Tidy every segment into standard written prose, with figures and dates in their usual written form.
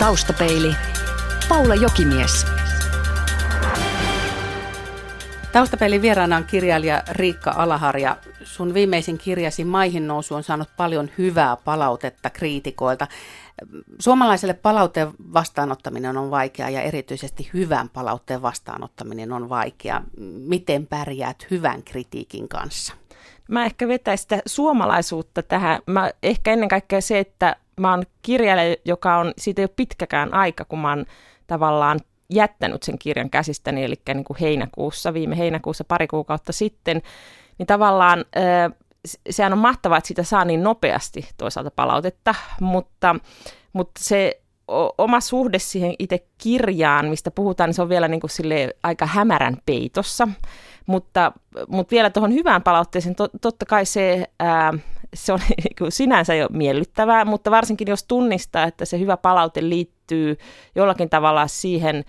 Taustapeili. Paula Jokimies. Taustapeilin vieraana on kirjailija Riikka Ala-Harja. Sun viimeisin kirjasi Maihin nousu on saanut paljon hyvää palautetta kriitikoilta. Suomalaiselle palautteen vastaanottaminen on vaikeaa ja erityisesti hyvän palautteen vastaanottaminen on vaikeaa. Miten pärjäät hyvän kritiikin kanssa? Mä ehkä vetäisin sitä suomalaisuutta tähän. Mä ehkä ennen kaikkea se, että mä oon kirjailija, joka on, siitä ei ole pitkäkään aika, kun mä oon tavallaan jättänyt sen kirjan käsistäni, eli niin kuin viime heinäkuussa pari kuukautta sitten, niin tavallaan sehän on mahtavaa, että sitä saa niin nopeasti toisaalta palautetta, mutta se oma suhde siihen itse kirjaan, mistä puhutaan, niin se on vielä niin kuin silleen aika hämärän peitossa, mutta vielä tuohon hyvään palautteeseen, totta kai se on sinänsä jo miellyttävää, mutta varsinkin jos tunnistaa, että se hyvä palaute liittyy jollakin tavalla siihen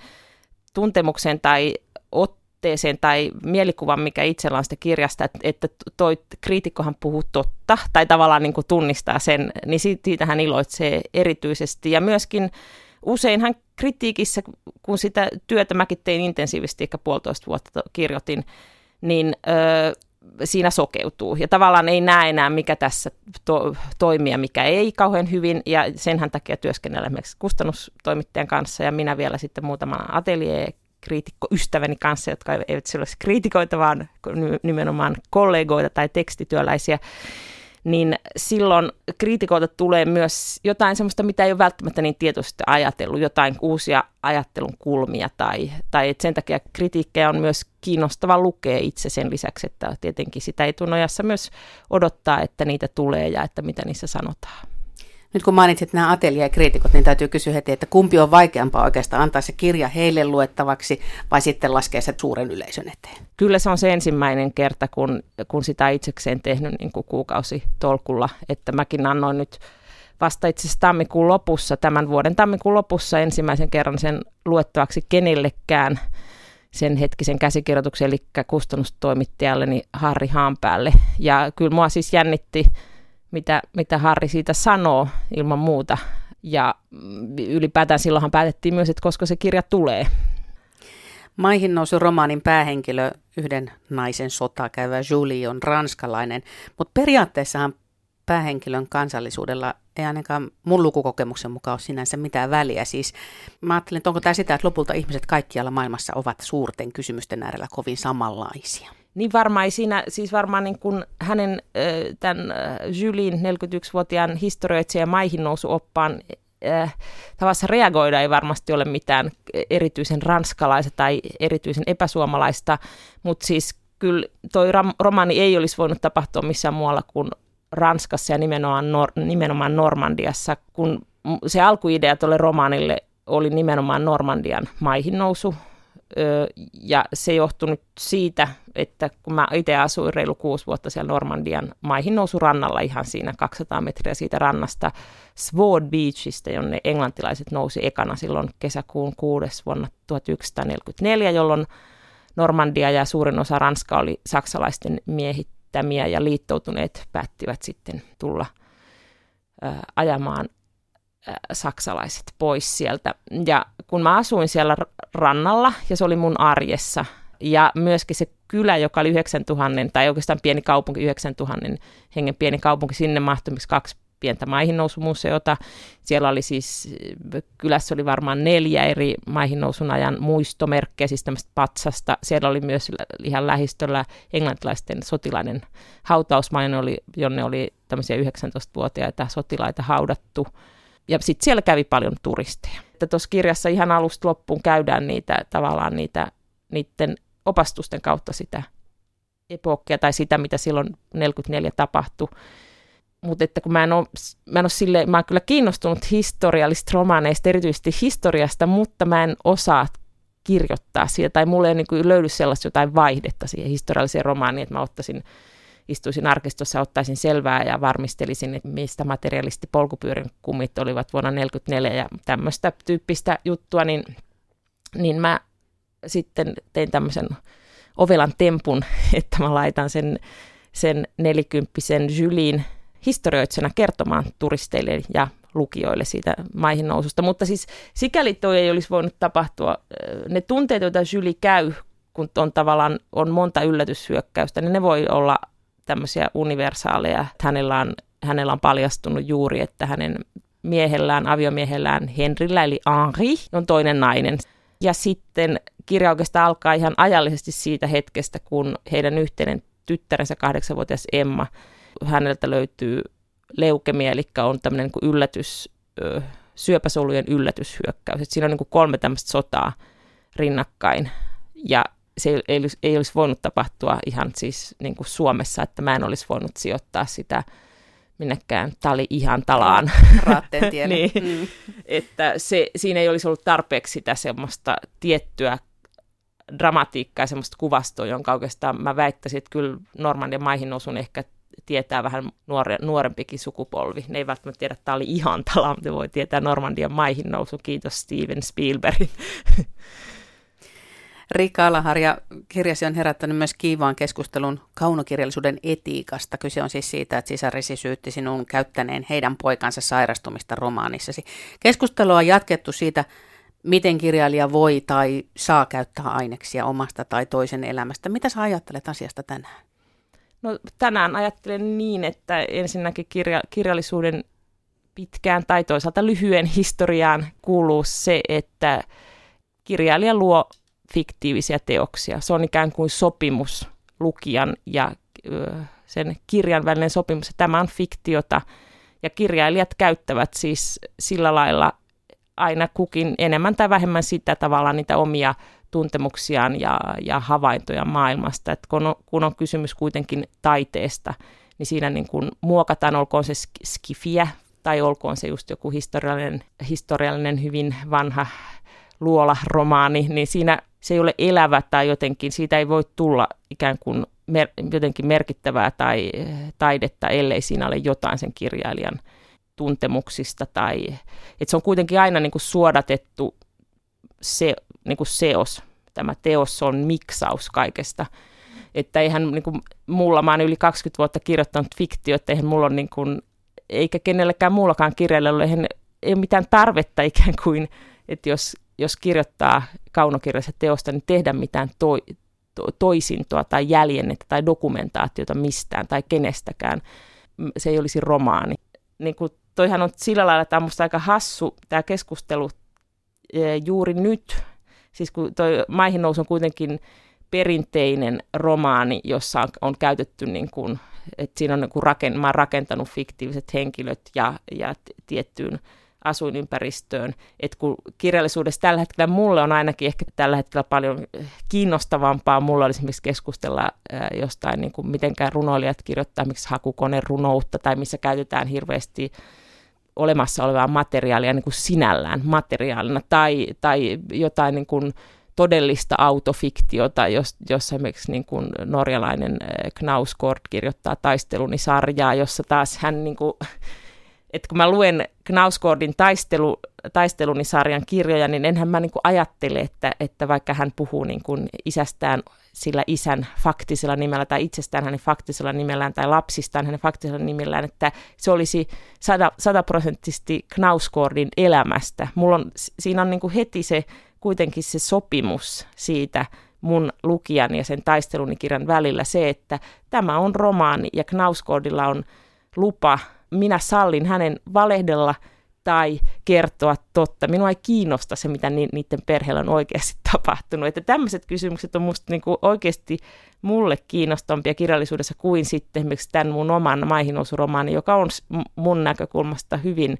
tuntemukseen tai otteeseen tai mielikuvan, mikä itsellä on sitä kirjasta, että toi kriitikkohan puhuu totta tai tavallaan niin kuin tunnistaa sen, niin siitä hän iloitsee erityisesti. Ja myöskin useinhan kritiikissä, kun sitä työtä mäkin tein intensiivisesti, ehkä 1,5 vuotta kirjoitin, niin siinä sokeutuu ja tavallaan ei näe enää, mikä tässä toimii ja mikä ei kauhean hyvin, ja senhän takia työskennellä esimerkiksi kustannustoimittajan kanssa ja minä vielä sitten muutaman ateljeekriitikkoystäväni kanssa, jotka eivät silloin olisi kriitikoita, vaan nimenomaan kollegoita tai tekstityöläisiä, niin silloin kriitikoilta tulee myös jotain sellaista, mitä ei ole välttämättä niin tietoisesti ajatellut, jotain uusia ajattelun kulmia, tai sen takia kritiikkejä on myös kiinnostava lukea itse sen lisäksi, että tietenkin sitä etunojassa myös odottaa, että niitä tulee ja että mitä niissä sanotaan. Nyt kun mainitsit nämä ateljeekriitikot, niin täytyy kysyä heti, että kumpi on vaikeampaa oikeastaan, antaa se kirja heille luettavaksi vai sitten laskea se suuren yleisön eteen? Kyllä se on se ensimmäinen kerta, kun sitä itsekseen tehnyt niin kuin kuukausitolkulla, että mäkin annoin nyt vasta itse asiassa tämän vuoden tammikuun lopussa ensimmäisen kerran sen luettavaksi kenellekään sen hetkisen käsikirjoituksen, eli kustannustoimittajalleni Harri Haanpäälle, ja kyllä mua siis jännitti, mitä Harri siitä sanoo ilman muuta. Ja ylipäätään silloinhan päätettiin myös, että koska se kirja tulee. Maihin nousu romaanin päähenkilö, yhden naisen sotaa käyvä Julie, on ranskalainen, mutta periaatteessahan päähenkilön kansallisuudella ei ainakaan mun lukukokemuksen mukaan ole sinänsä mitään väliä. Siis mä ajattelin, että onko tämä sitä, että lopulta ihmiset kaikkialla maailmassa ovat suurten kysymysten äärellä kovin samanlaisia. Niin varmaan siinä, siis varmaan niin kuin hänen tämän Julien 41-vuotiaan historioitsija Maihin nousu oppaan tavassa reagoida ei varmasti ole mitään erityisen ranskalaista tai erityisen epäsuomalaista, mutta siis kyllä toi romaani ei olisi voinut tapahtua missään muualla kuin Ranskassa ja nimenomaan Normandiassa, kun se alkuidea tuolle romaanille oli nimenomaan Normandian maihin nousu. Ja se johtui nyt siitä, että kun mä itse asuin reilu 6 vuotta siellä Normandian maihin nousu rannalla, ihan siinä 200 metriä siitä rannasta, Sword Beachistä, jonne englantilaiset nousi ekana silloin kesäkuun 6. vuonna 1944, jolloin Normandia ja suurin osa Ranska oli saksalaisten miehittämiä, ja liittoutuneet päättivät sitten tulla ajamaan saksalaiset pois sieltä. Ja kun mä asuin siellä rannalla, ja se oli mun arjessa, ja myöskin se kylä, joka oli 9000, tai oikeastaan pieni kaupunki, 9000 hengen pieni kaupunki, sinne mahtui 2 pientä maihinnousumusseota. Siellä oli siis, kylässä oli varmaan 4 eri maihinnousun ajan muistomerkkejä, siis tämmöistä patsasta. Siellä oli myös ihan lähistöllä englantilaisten sotilaiden hautausmainen, jonne oli tämmöisiä 19-vuotiaita sotilaita haudattu. Ja sitten siellä kävi paljon turisteja. Tuossa kirjassa ihan alusta loppuun käydään niitä tavallaan niiden opastusten kautta sitä epokkia tai sitä, mitä silloin 44 tapahtui. Mutta että kun mä oon kyllä kiinnostunut historiallisista romaaneista, erityisesti historiasta, mutta mä en osaa kirjoittaa siitä, tai mulle ei niin löydy sellaista jotain vaihdetta siihen historialliseen romaaniin, että mä istuisin arkistossa, ottaisin selvää ja varmistelisin, että mistä materiaalisti polkupyörän kumit olivat vuonna 1944 ja tämmöistä tyyppistä juttua, niin mä sitten tein tämmöisen ovelan tempun, että mä laitan sen 40-vuotiaan Julien historioitsena kertomaan turisteille ja lukijoille siitä maihin noususta. Mutta siis sikäli toi ei olisi voinut tapahtua. Ne tunteet, joita Syli käy, kun on tavallaan on monta yllätyshyökkäystä, niin ne voi olla tämmöisiä universaaleja. Hänellä on paljastunut juuri, että hänen aviomiehellään Henrillä, eli Henri, on toinen nainen. Ja sitten kirja oikeastaan alkaa ihan ajallisesti siitä hetkestä, kun heidän yhteinen tyttärensä 8-vuotias Emma, häneltä löytyy leukemia, eli on tämmöinen niin yllätys, syöpäsolujen yllätyshyökkäys. Et siinä on niin kuin 3 tämmöistä sotaa rinnakkain, ja se ei olisi voinut tapahtua ihan siis niin kuin Suomessa, että mä en olisi voinut sijoittaa sitä minnekään. Tämä oli ihan talaan. Raatteen tielle. Niin. Että siinä ei olisi ollut tarpeeksi sitä semmoista tiettyä dramatiikkaa ja semmoista kuvastoa, jonka oikeastaan mä väittäisin, että kyllä Normandian maihin nousun ehkä tietää vähän nuorempikin sukupolvi. Ne ei välttämättä tiedä, että tämä oli ihan tala, mutta voi tietää Normandian maihin nousu. Kiitos Steven Spielbergin. Riikka Ala-Harja, kirjasi on herättänyt myös kiivaan keskustelun kaunokirjallisuuden etiikasta. Kyse on siis siitä, että sisarisi syytti sinun käyttäneen heidän poikansa sairastumista romaanissasi. Keskustelua on jatkettu siitä, miten kirjailija voi tai saa käyttää aineksia omasta tai toisen elämästä. Mitä sä ajattelet asiasta tänään? No, tänään ajattelen niin, että ensinnäkin kirjallisuuden pitkään tai toisaalta lyhyen historiaan kuuluu se, että kirjailija luo fiktiivisiä teoksia. Se on ikään kuin sopimus lukijan ja sen kirjan välinen sopimus. Ja tämä on fiktiota ja kirjailijat käyttävät siis sillä lailla aina kukin enemmän tai vähemmän sitä tavalla niitä omia tuntemuksiaan ja havaintoja maailmasta. Et kun on kysymys kuitenkin taiteesta, niin siinä niin kun muokataan, olkoon se skifiä tai olkoon se just joku historiallinen hyvin vanha luola-romaani, niin siinä se ei ole elävä tai jotenkin, siitä ei voi tulla ikään kuin jotenkin merkittävää tai taidetta, ellei siinä ole jotain sen kirjailijan tuntemuksista. Tai, että se on kuitenkin aina niin kuin suodatettu se, niin kuin seos, tämä teos on miksaus kaikesta. Että eihän niin kuin mulla, mä oon yli 20 vuotta kirjoittanut fiktio, että eihän mulla ole niin kuin, eikä kenelläkään muullakaan kirjailijalla, ei ole mitään tarvetta ikään kuin, että jos kirjoittaa kaunokirjallista teosta, niin tehdä mitään toisintoa tai jäljennettä tai dokumentaatiota mistään tai kenestäkään. Se ei olisi romaani. Niin kuin toihan on sillä lailla, tämä on musta aika hassu tämä keskustelu juuri nyt. Siis kun toi maihin nousu on kuitenkin perinteinen romaani, jossa on käytetty, niin kuin, että siinä on niin kuin mä oon rakentanut fiktiiviset henkilöt ja tiettyyn asuinympäristöön, että kun kirjallisuudessa tällä hetkellä mulle on ainakin ehkä tällä hetkellä paljon kiinnostavampaa, mulla olisi esimerkiksi keskustella jostain, niin kuin mitenkään runoilijat kirjoittaa, miksi hakukone runoutta tai missä käytetään hirveästi olemassa olevaa materiaalia niin kuin sinällään materiaalina tai jotain niin kuin todellista autofiktiota, jossa esimerkiksi niin kuin norjalainen Knausgård kirjoittaa taistelunisarjaa, jossa taas hän niin kuin, että kun mä luen Knausgårdin taistelunisarjan kirjoja, niin enhän mä niin kuin ajattele, että vaikka hän puhuu niin kuin isästään sillä isän faktisella nimellä tai itsestään hänen faktisella nimellään tai lapsistaan hänen faktisella nimellään, että se olisi 100% Knausgårdin elämästä. Siinä on niin kuin heti se kuitenkin se sopimus siitä mun lukijan ja sen taistelunikirjan välillä se, että tämä on romaani ja Knausgårdilla on lupa. Minä sallin hänen valehdella tai kertoa totta. Minua ei kiinnosta se, mitä niiden perheellä on oikeasti tapahtunut. Että tämmöiset kysymykset on musta niinku oikeasti mulle kiinnostavampia kirjallisuudessa kuin sitten esimerkiksi tämän mun oman maihinnousuromaani, joka on mun näkökulmasta hyvin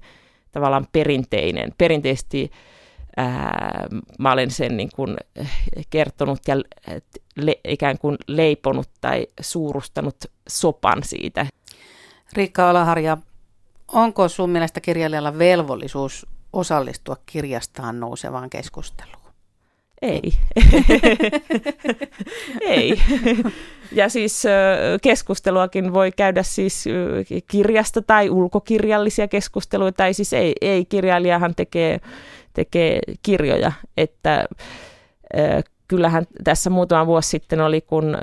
tavallaan perinteinen. Perinteisesti mä olen sen niin kuin kertonut ja ikään kuin leiponut tai suurustanut sopan siitä. Riikka Ala-Harja, onko sun mielestä kirjailijalla velvollisuus osallistua kirjastaan nousevaan keskusteluun? Ei. Ei. Ja siis keskusteluakin voi käydä siis kirjasta tai ulkokirjallisia keskusteluja, tai siis ei kirjailijahan tekee kirjoja, että kyllähän tässä muutama vuosi sitten oli, kun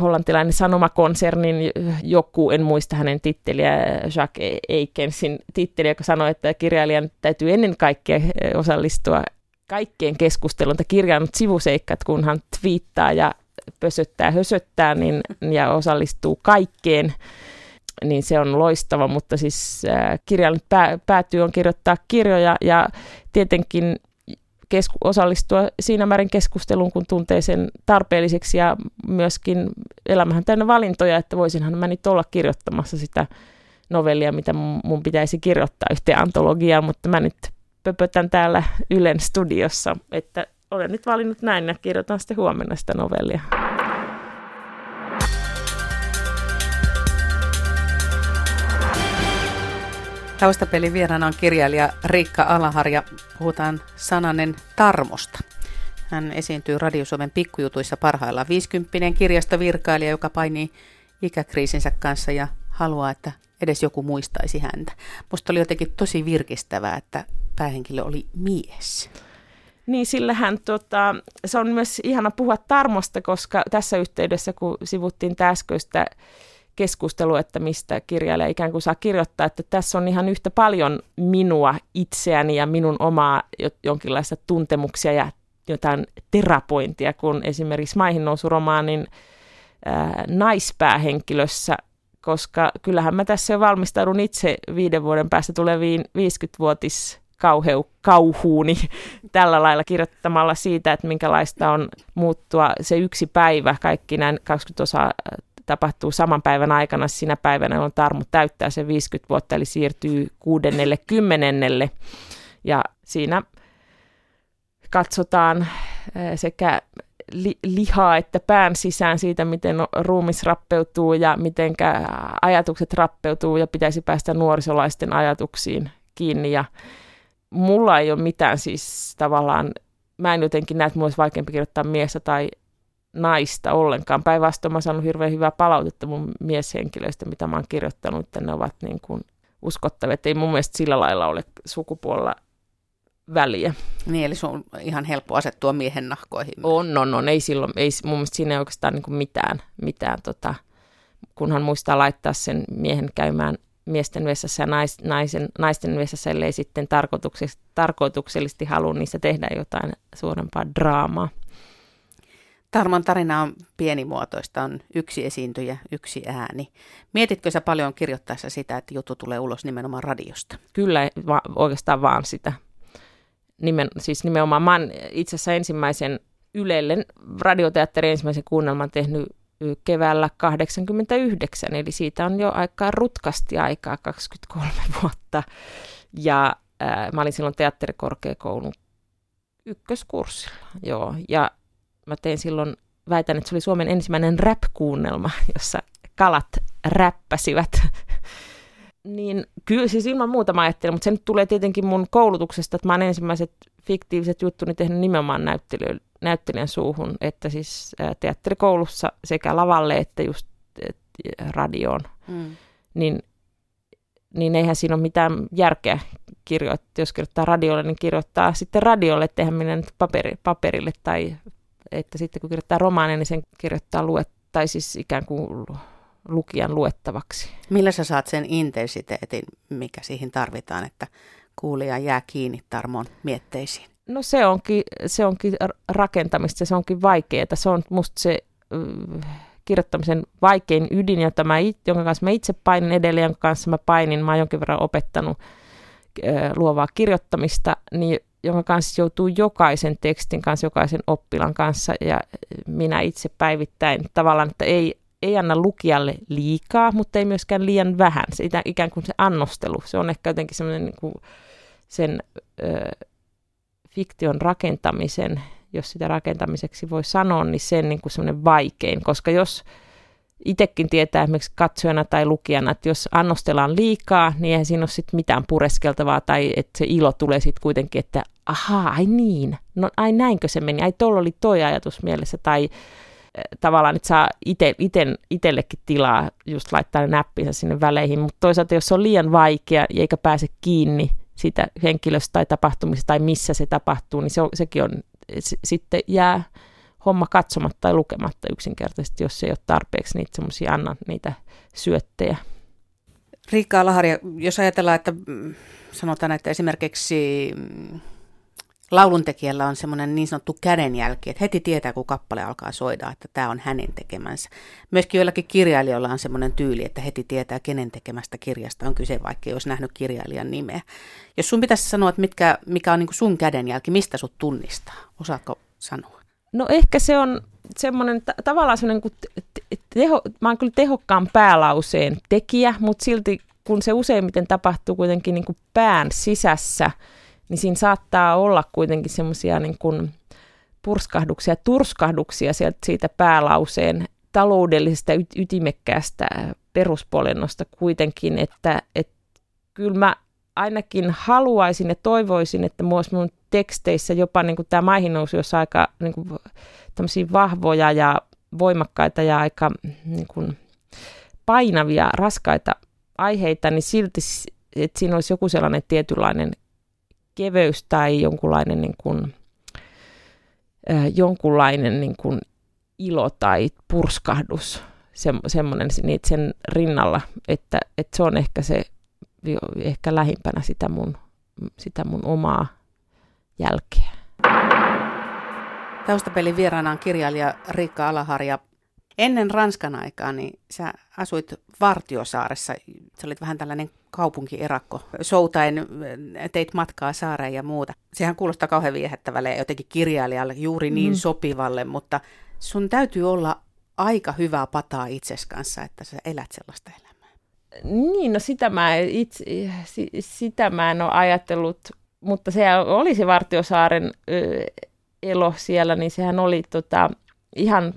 hollantilainen sanomakonsernin joku, en muista hänen titteliä, Jacques Eikensin titteli, joka sanoi, että kirjailijan täytyy ennen kaikkea osallistua kaikkien keskustelun tai kirjan sivuseikat, kun hän twiittaa ja pösöttää, hösöttää niin, ja osallistuu kaikkeen, niin se on loistava, mutta siis kirjailijan päätyy on kirjoittaa kirjoja ja tietenkin osallistua siinä määrin keskusteluun, kun tuntee sen tarpeelliseksi ja myöskin elämähän täynnä valintoja, että voisinhan mä nyt olla kirjoittamassa sitä novellia, mitä mun pitäisi kirjoittaa yhteen antologiaan, mutta mä nyt pöpötän täällä Ylen studiossa, että olen nyt valinnut näin ja kirjoitan sitten huomenna sitä novellia. Taustapelin vieraana on kirjailija Riikka Ala-Harja. Puhutaan sananen Tarmosta. Hän esiintyy Radio Suomen pikkujutuissa parhaillaan. 50-vuotias kirjastovirkailija, joka painii ikäkriisinsä kanssa ja haluaa, että edes joku muistaisi häntä. Musta oli jotenkin tosi virkistävää, että päähenkilö oli mies. Niin, sillä hän, se on myös ihana puhua Tarmosta, koska tässä yhteydessä, kun sivuttiin äskeistä keskustelua, että mistä kirjailija ikään kuin saa kirjoittaa, että tässä on ihan yhtä paljon minua itseäni ja minun omaa jonkinlaista tuntemuksia ja jotain terapointia, kun esimerkiksi maihinnousuromaanin naispäähenkilössä, koska kyllähän mä tässä jo valmistaudun itse 5 vuoden päästä tuleviin 50-vuotiskauhuuni tällä lailla kirjoittamalla siitä, että minkälaista on muuttua se yksi päivä, kaikki näin 20 osaa tapahtuu saman päivän aikana, sinä päivänä on Tarmo täyttää sen 50 vuotta, eli siirtyy 60-10. Ja siinä katsotaan sekä lihaa että pään sisään siitä, miten ruumis rappeutuu ja miten ajatukset rappeutuu ja pitäisi päästä nuorisolaisten ajatuksiin kiinni. Ja mulla ei ole mitään siis tavallaan, mä en jotenkin näe, että mulla olisi vaikeampi kirjoittaa miestä tai naista ollenkaan. Päinvastoin mä oon saanut hirveän hyvää palautetta mun mieshenkilöistä, mitä mä oon kirjoittanut, että ne ovat niin kuin uskottavia. Että ei mun mielestä sillä lailla ole sukupuolella väliä. Niin, eli sun on ihan helppo asettua miehen nahkoihin. On. Ei silloin, ei, mun mielestä siinä ei oikeastaan niin kuin mitään, kunhan muistaa laittaa sen miehen käymään miesten vessassa ja naisten vessassa, ellei sitten tarkoituksellisesti halua niissä tehdä jotain suurempaa draamaa. Tarmon tarina on pienimuotoista, on yksi esiintyjä, yksi ääni. Mietitkö sä paljon kirjoittaessa sitä, että juttu tulee ulos nimenomaan radiosta? Kyllä, oikeastaan vaan sitä. Nimenomaan mä oon itse asiassa ensimmäisen Ylelle radioteatterin ensimmäisen kuunnelman tehnyt keväällä 1989, eli siitä on jo aikaa rutkasti aikaa, 23 vuotta. Ja mä olin silloin teatterikorkeakoulun ykköskurssilla, joo, ja mä tein silloin, väitän, että se oli Suomen ensimmäinen rap-kuunnelma, jossa kalat räppäsivät. Niin kyllä siis ilman muuta mä ajattelin, mutta se nyt tulee tietenkin mun koulutuksesta, että mä oon ensimmäiset fiktiiviset juttuni tehnyt nimenomaan näyttelijän suuhun, että siis teatterikoulussa sekä lavalle että just radioon, niin eihän siinä ole mitään järkeä kirjoittaa. Jos kirjoittaa radiolle, niin kirjoittaa sitten radiolle, että eihän minä nyt paperille tai että sitten kun kirjoittaa romaanin, niin sen kirjoittaa tai siis ikään kuin lukijan luettavaksi. Millä sä saat sen intensiteetin, mikä siihen tarvitaan, että kuulija jää kiinni Tarmon mietteisiin? No se onkin rakentamista, se onkin vaikeaa. Se on musta se kirjoittamisen vaikein ydin, jonka kanssa mä itse painin edelleen, jonka kanssa mä painin. Mä oon jonkin verran opettanut luovaa kirjoittamista, niin jonka kanssa joutuu jokaisen tekstin kanssa, jokaisen oppilan kanssa ja minä itse päivittäin tavallaan, että ei anna lukijalle liikaa, mutta ei myöskään liian vähän. Se ikään kuin se annostelu, se on ehkä jotenkin semmoinen niin kuin sen fiktion rakentamisen, jos sitä rakentamiseksi voi sanoa, niin sen niin kuin semmoinen vaikein, koska jos itsekin tietää esimerkiksi katsojana tai lukijana, että jos annostellaan liikaa, niin eihän siinä ole sitten mitään pureskeltavaa tai että se ilo tulee sitten kuitenkin, että ahaa, ai niin, no ai näinkö se meni, ai tuolla oli toi ajatus mielessä tai tavallaan että saa itsellekin tilaa just laittaa ne näppinsä sinne väleihin, mutta toisaalta jos se on liian vaikea eikä pääse kiinni siitä henkilöstä tai tapahtumista tai missä se tapahtuu, niin sekin on, sitten jää homma katsomatta tai lukematta yksinkertaisesti, jos ei ole tarpeeksi niitä semmoisia, anna niitä syöttejä. Riikka Ala-Harja, jos ajatellaan, että sanotaan, että esimerkiksi lauluntekijällä on semmoinen niin sanottu kädenjälki, että heti tietää, kun kappale alkaa soida, että tämä on hänen tekemänsä. Myöskin joillakin kirjailijoilla on semmoinen tyyli, että heti tietää, kenen tekemästä kirjasta on kyse, vaikka ei olisi nähnyt kirjailijan nimeä. Jos sun pitäisi sanoa, että mikä on niin kuin sun kädenjälki, mistä sut tunnistaa? Osaatko sanoa? No ehkä se on semmoinen, tavallaan semmoinen, kun mä oon kyllä tehokkaan päälauseen tekijä, mutta silti kun se useimmiten tapahtuu kuitenkin niin kuin pään sisässä, niin siinä saattaa olla kuitenkin semmoisia niin kuin purskahduksia, turskahduksia siitä päälauseen taloudellisesta ytimekkäästä peruspolennosta kuitenkin, että kyllä mä ainakin haluaisin ja toivoisin, että myös mun teksteissä jopa niin kuin tämä maihin nousi, jossa aika niin kuin tämmöisiä vahvoja ja voimakkaita ja aika niin kuin painavia, raskaita aiheita, niin silti, että siinä olisi joku sellainen tietynlainen keveys tai jonkunlainen, niin kuin, jonkunlainen niin kuin ilo tai purskahdus semmoinen sen rinnalla, että se on ehkä se ehkä lähimpänä sitä mun omaa jälkeä. Taustapelin vieraana on kirjailija Riikka Ala-Harja. Ennen Ranskan aikaa niin sä asuit Vartiosaaressa. Sä olit vähän tällainen kaupunkierakko. Soutaen teit matkaa saareen ja muuta. Sehän kuulostaa kauhean viehättävälle ja jotenkin kirjailijalle juuri niin sopivalle, mutta sun täytyy olla aika hyvää pataa itsesi kanssa, että sä elät sellaista elämää. Niin, no sitä mä en ole ajatellut, mutta se oli se Vartiosaaren elo siellä, niin sehän oli ihan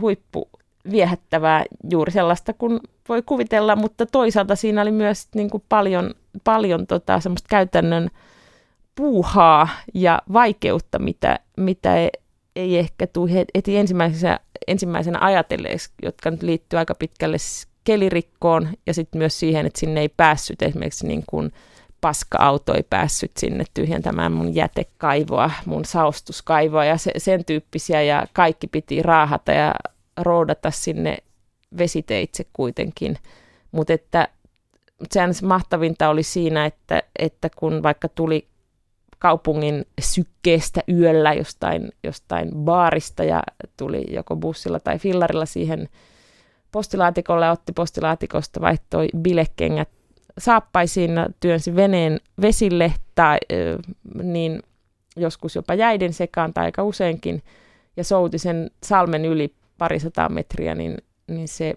huippu viehättävää, juuri sellaista kun voi kuvitella, mutta toisaalta siinä oli myös niin kuin paljon semmoista käytännön puuhaa ja vaikeutta, mitä ei ehkä tule heti ensimmäisenä ajatelleeksi, jotka nyt liittyy aika pitkälle kelirikkoon ja sitten myös siihen, että sinne ei päässyt esimerkiksi niin kuin paska-auto ei päässyt sinne tyhjentämään mun jätekaivoa, mun saostuskaivoa ja sen tyyppisiä, ja kaikki piti raahata ja roudata sinne vesiteitse kuitenkin. Mutta sehän mahtavinta oli siinä, että kun vaikka tuli kaupungin sykkeestä yöllä jostain baarista ja tuli joko bussilla tai fillarilla siihen postilaatikolle ja otti postilaatikosta, vaihtoi bilekengät saappaisiin, työnsi veneen vesille tai niin joskus jopa jäiden sekaan tai aika useinkin ja souti sen salmen yli parisataa metriä, niin se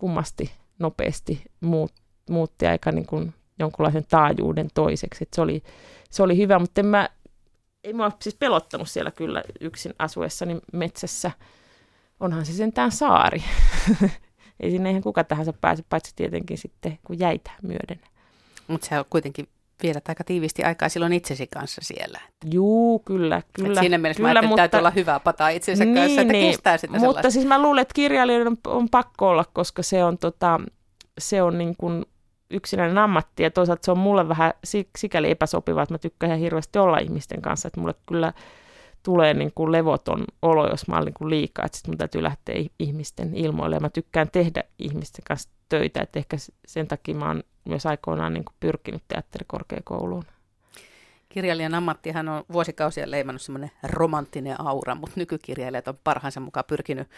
kummasti nopeasti muutti aika niin kuin jonkunlaisen taajuuden toiseksi. Et se oli hyvä, mutta ei minua siis pelottanut siellä kyllä yksin asuessani metsässä. Onhan se sentään saari. Ei sinne ihan kuka tahansa pääse, paitsi tietenkin sitten, kun jäitä myöden. Mutta sä kuitenkin viedät aika tiiviisti aikaa silloin itsesi kanssa siellä. Juu, kyllä. Et siinä mielessä kyllä, mutta täytyy olla hyvää pataa itsensä kanssa, että kestää sitä sellaista. Mutta siis mä luulen, että kirjailijoiden on pakko olla, koska se on niin kuin yksinäinen ammatti. Ja toisaalta se on mulle vähän sikäli epäsopivaa, että mä tykkään ihan hirveästi olla ihmisten kanssa. Että mulle kyllä tulee niin kuin levoton olo, jos mä olen niin kuin liikaa, että sitten mun täytyy lähteä ihmisten ilmoille, ja mä tykkään tehdä ihmisten kanssa töitä, että ehkä sen takia mä oon myös aikoinaan niin kuin pyrkinyt teatterikorkeakouluun. Kirjailijan ammattihan on vuosikausia leimannut semmoinen romanttinen aura, mutta nykykirjailijat on parhaansa mukaan pyrkinyt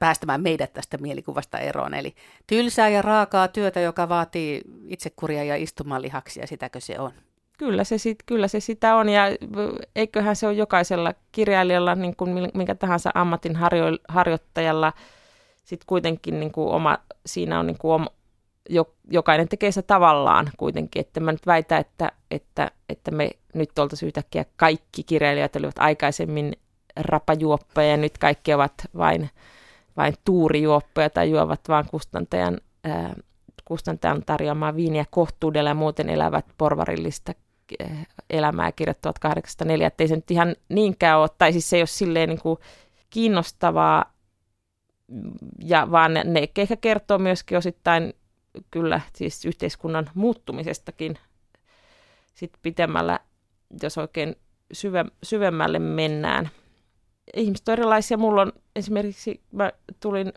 päästämään meidät tästä mielikuvasta eroon. Eli tylsää ja raakaa työtä, joka vaatii itsekuria ja istumalihaksia, sitäkö se on? Kyllä se sitä on, ja eiköhän se ole jokaisella kirjailijalla, niin kuin minkä tahansa ammatin harjoittajalla, sitten kuitenkin niin kuin jokainen tekee sitä tavallaan kuitenkin, että mä nyt väitän, että me nyt oltaisiin yhtäkkiä kaikki kirjailijat olivat aikaisemmin rapajuoppoja ja nyt kaikki ovat vain tuurijuoppoja tai juovat vain kustantajan tarjoamaa viiniä kohtuudella ja muuten elävät porvarillista elämää ja kirjoittavat 804, ettei se nyt ihan niinkään ole, tai siis se ei ole silleen niin kuin kiinnostavaa, ja vaan ne ehkä kertoo myöskin osittain kyllä siis yhteiskunnan muuttumisestakin sit pitemmällä, jos oikein syvemmälle mennään. Ihmiset on erilaisia. Mulla on esimerkiksi, mä tulin,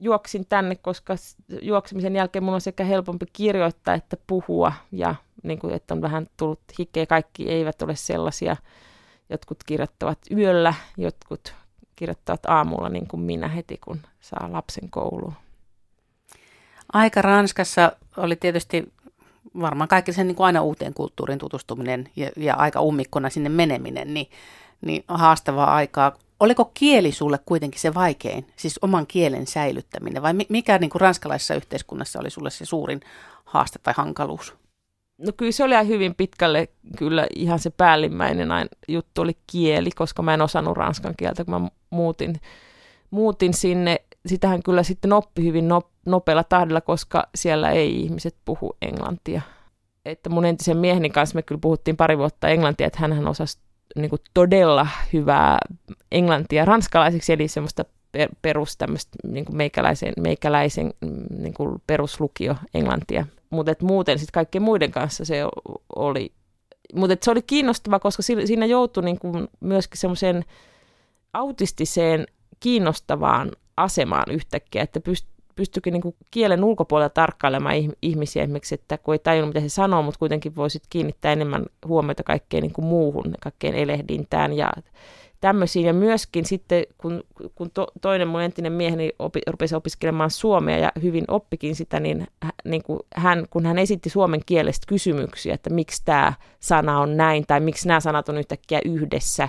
juoksin tänne, koska juoksemisen jälkeen mulla on sekä helpompi kirjoittaa että puhua. Ja niin kuin, että on vähän tullut hikeä. Kaikki eivät ole sellaisia. Jotkut kirjoittavat yöllä, jotkut kirjoittavat aamulla niin kuin minä heti, kun saa lapsen kouluun. Aika Ranskassa oli tietysti varmaan kaikki sen niin kuin aina uuteen kulttuuriin tutustuminen ja aika ummikkona sinne meneminen, niin haastavaa aikaa. Oliko kieli sulle kuitenkin se vaikein, siis oman kielen säilyttäminen, vai mikä niin kuin ranskalaisessa yhteiskunnassa oli sulle se suurin haaste tai hankaluus? No kyllä se oli hyvin pitkälle, kyllä ihan se päällimmäinen juttu oli kieli, koska mä en osannut ranskan kieltä, kun mä muutin sinne. Sitähän kyllä sitten oppi hyvin nopealla tahdilla, koska siellä ei ihmiset puhu englantia. Että mun entisen mieheni kanssa me kyllä puhuttiin pari vuotta englantia, että hänhän osasi niin kuin todella hyvää englantia ranskalaisiksi, eli semmoista perus tämmöistä niin kuin meikäläisen niin kuin peruslukio englantia. Mutta muuten sitten kaikkien muiden kanssa se oli, mutta se oli kiinnostava, koska siinä joutui niin kuin myöskin semmoiseen autistiseen kiinnostavaan asemaan yhtäkkiä, että pystyikin niin kuin kielen ulkopuolella tarkkailemaan ihmisiä esimerkiksi, että kun ei tajunnut mitä he sanoo, mutta kuitenkin voisit kiinnittää enemmän huomiota kaikkeen niin kuin muuhun, kaikkeen elehdintään ja tämmöisiin. Ja myöskin sitten, kun toinen mun entinen mieheni rupesi opiskelemaan suomea ja hyvin oppikin sitä, niin kuin kun hän esitti suomen kielestä kysymyksiä, että miksi tämä sana on näin tai miksi nämä sanat on yhtäkkiä yhdessä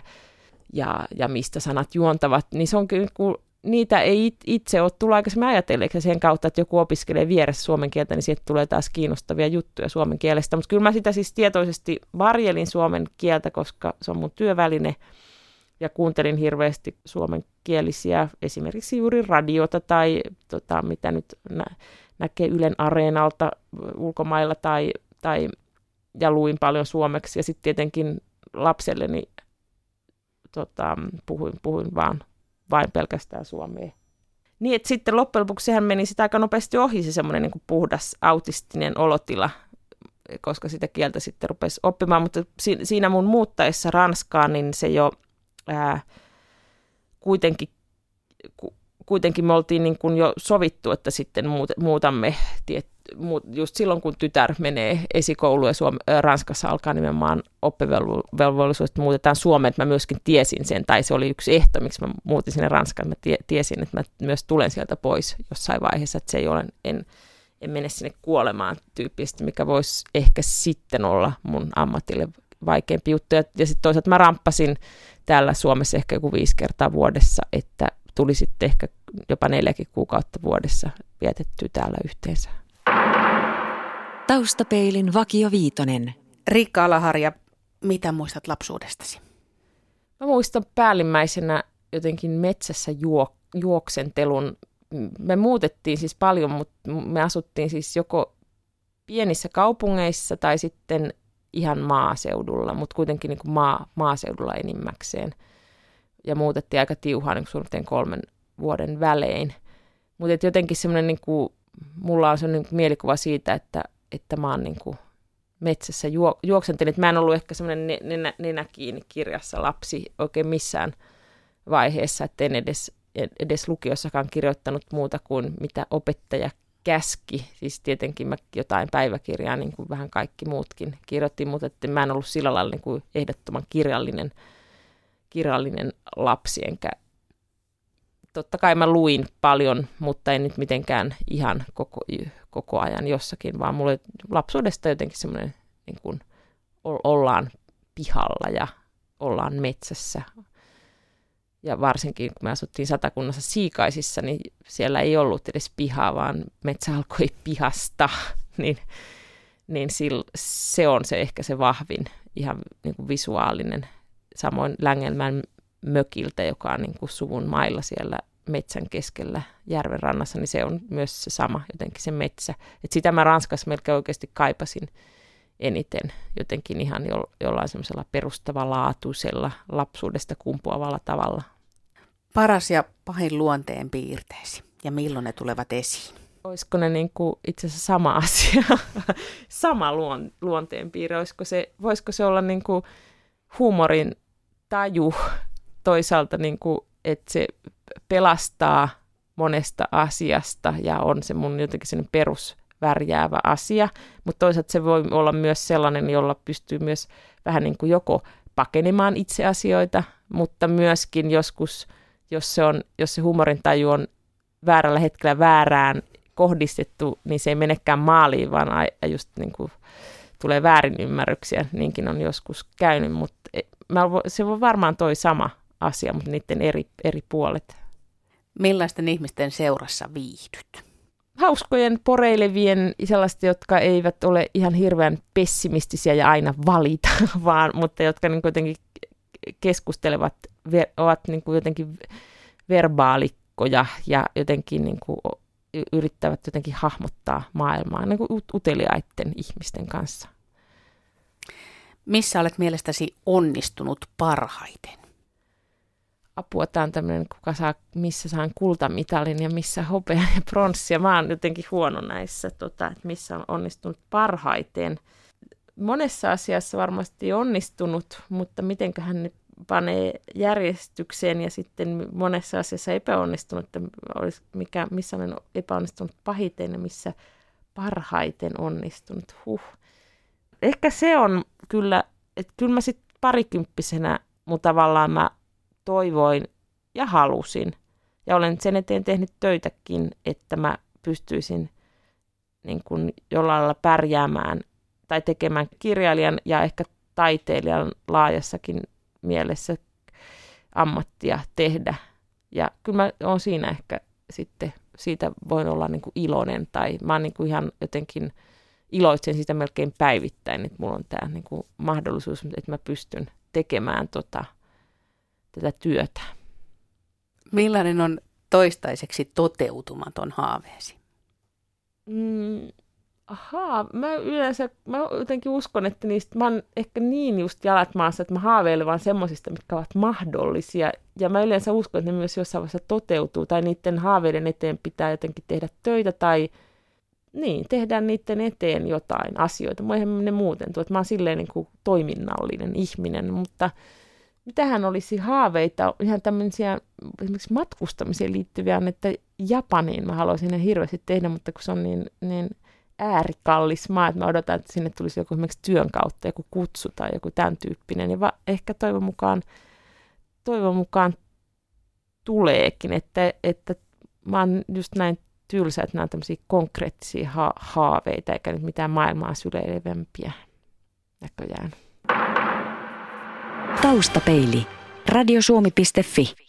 ja mistä sanat juontavat, niin se on kyllä, kun niitä ei itse ole tullut aikaisemmin ajatelleeksi sen kautta, että joku opiskelee vieressä suomen kieltä, niin sieltä tulee taas kiinnostavia juttuja suomen kielestä. Mutta kyllä mä sitä siis tietoisesti varjelin suomen kieltä, koska se on mun työväline. Ja kuuntelin hirveästi suomenkielisiä, esimerkiksi juuri radiota tai mitä nyt näkee Ylen Areenalta ulkomailla tai ja luin paljon suomeksi. Ja sitten tietenkin lapselleni puhuin vain pelkästään suomea. Niin, että sitten loppujen lopuksi sehän meni sitä aika nopeasti ohi, se semmoinen niin kuin puhdas autistinen olotila, koska sitä kieltä sitten rupesi oppimaan. Mutta siinä mun muuttaessa Ranskaan, niin se jo kuitenkin me oltiin niin kuin jo sovittu, että sitten muutamme, just silloin kun tytär menee esikouluun ja Ranskassa alkaa nimenomaan oppivelvollisuus, että muutetaan Suomeen, että mä myöskin tiesin sen, tai se oli yksi ehto, miksi mä muutin sinne Ranskaan, mä tiesin, että mä myös tulen sieltä pois jossain vaiheessa, että se ei ole, en mene sinne kuolemaan tyyppisesti, mikä voisi ehkä sitten olla mun ammatille vaikeampi juttu. Ja sitten toisaalta mä ramppasin täällä Suomessa ehkä joku 5 kertaa vuodessa, että tuli sitten ehkä jopa 4 kuukautta vuodessa vietettyä täällä yhteensä. Taustapeilin Vakio Viitonen. Riikka Ala-Harja, mitä muistat lapsuudestasi? Mä muistan päällimmäisenä jotenkin metsässä juoksentelun. Me muutettiin siis paljon, mutta me asuttiin siis joko pienissä kaupungeissa tai sitten ihan maaseudulla, mutta kuitenkin niin kuin maaseudulla enimmäkseen. Ja muutettiin aika tiuhaan niin suurin 3 vuoden välein. Mutta jotenkin semmoinen, niin kuin, mulla on semmoinen mielikuva siitä, että mä oon niin kuin metsässä juoksentelin. Mä en ollut ehkä semmoinen nenä kiinni kirjassa lapsi oikein missään vaiheessa, että en edes lukiossakaan kirjoittanut muuta kuin mitä opettaja käski. Siis tietenkin mä jotain päiväkirjaa, niin kuin vähän kaikki muutkin kirjoitin, mutta että mä en ollut sillä lailla niin kuin ehdottoman kirjallinen lapsi, enkä totta kai mä luin paljon, mutta en nyt mitenkään ihan koko ajan jossakin, vaan mulle lapsuudesta jotenkin semmoinen niin kuin ollaan pihalla ja ollaan metsässä. Ja varsinkin, kun me asuttiin Satakunnassa Siikaisissa, niin siellä ei ollut edes pihaa, vaan metsä alkoi pihasta. Niin se on se ehkä se vahvin, ihan niin kuin visuaalinen. Samoin Längelmän mökiltä, joka on niin kuin suvun mailla siellä metsän keskellä järven rannassa, niin se on myös se sama, jotenkin se metsä. Et sitä mä Ranskassa melkein oikeasti kaipasin eniten, jotenkin ihan jollain semmoisella perustavalaatuisella lapsuudesta kumpuavalla tavalla. Paras ja pahin luonteen piirteesi, ja milloin ne tulevat esiin? Olisiko ne niin kuin itse asiassa sama asia, sama luonteen piirre? Voisiko se olla niin kuin huumorin taju toisaalta, niin kuin, että se pelastaa monesta asiasta ja on se mun jotenkin sen perusvärjäävä asia, mutta toisaalta se voi olla myös sellainen, jolla pystyy myös vähän niin kuin joko pakenemaan itse asioita, mutta myöskin joskus, jos se huumorintaju on väärällä hetkellä väärään kohdistettu, niin se ei menekään maaliin, vaan just niin kuin tulee väärinymmärryksiä, niinkin on joskus käynyt, mutta se on varmaan toi sama asia, mutta niiden eri puolet. Millaisten ihmisten seurassa viihdyt? Hauskojen, poreilevien, sellaisten, jotka eivät ole ihan hirveän pessimistisiä ja aina valita, vaan, mutta jotka niin jotenkin keskustelevat, ovat niin jotenkin verbaalikkoja ja jotenkin niin kuin yrittävät jotenkin hahmottaa maailmaa niin kuin uteliaiden ihmisten kanssa. Missä olet mielestäsi onnistunut parhaiten? Apua, tämä on tämmöinen, kuka saa, missä saan kultamitalin ja missä hopeaa ja pronssia. Mä oon jotenkin huono näissä, että missä on onnistunut parhaiten. Monessa asiassa varmasti onnistunut, mutta mitenköhän ne panee järjestykseen ja sitten monessa asiassa epäonnistunut, että olisi missä olen epäonnistunut pahiten ja missä parhaiten onnistunut. Ehkä se on kyllä, että kyllä mä sitten parikymppisenä, mutta tavallaan mä toivoin ja halusin, ja olen sen eteen tehnyt töitäkin, että mä pystyisin niin kuin jollain lailla pärjäämään tai tekemään kirjailijan ja ehkä taiteilijan laajassakin mielessä ammattia tehdä. Ja kyllä mä oon siinä ehkä sitten, siitä voin olla niin kuin iloinen, tai mä oon niin kuin ihan jotenkin iloitsen siitä melkein päivittäin, että mulla on tämä niin kuin mahdollisuus, että mä pystyn tekemään tätä työtä. Millainen on toistaiseksi toteutumaton haaveesi? Mä jotenkin uskon, että niistä, mä oon ehkä niin just jalat maassa, että mä haaveilen vaan semmoisista, mitkä ovat mahdollisia. Ja mä yleensä uskon, että ne myös jossain vaiheessa toteutuu, tai niiden haaveiden eteen pitää jotenkin tehdä töitä, tai niin, tehdään niiden eteen jotain asioita. Mä eihän ne muuten tuo, mä oon silleen niin kuin toiminnallinen ihminen, mutta mitähän olisi haaveita, ihan tämmöisiä esimerkiksi matkustamiseen liittyviä on, että Japaniin mä haluaisin ne hirveästi tehdä, mutta kun se on niin äärikallis maa, että mä odotan, että sinne tulisi joku esimerkiksi työn kautta, joku kutsu tai joku tämän tyyppinen, ja ehkä toivon mukaan tuleekin, että mä oon just näin tylsä, että nämä on tämmöisiä konkreettisia haaveita, eikä nyt mitään maailmaa syleilevämpiä näköjään. Taustapeili. Radiosuomi.fi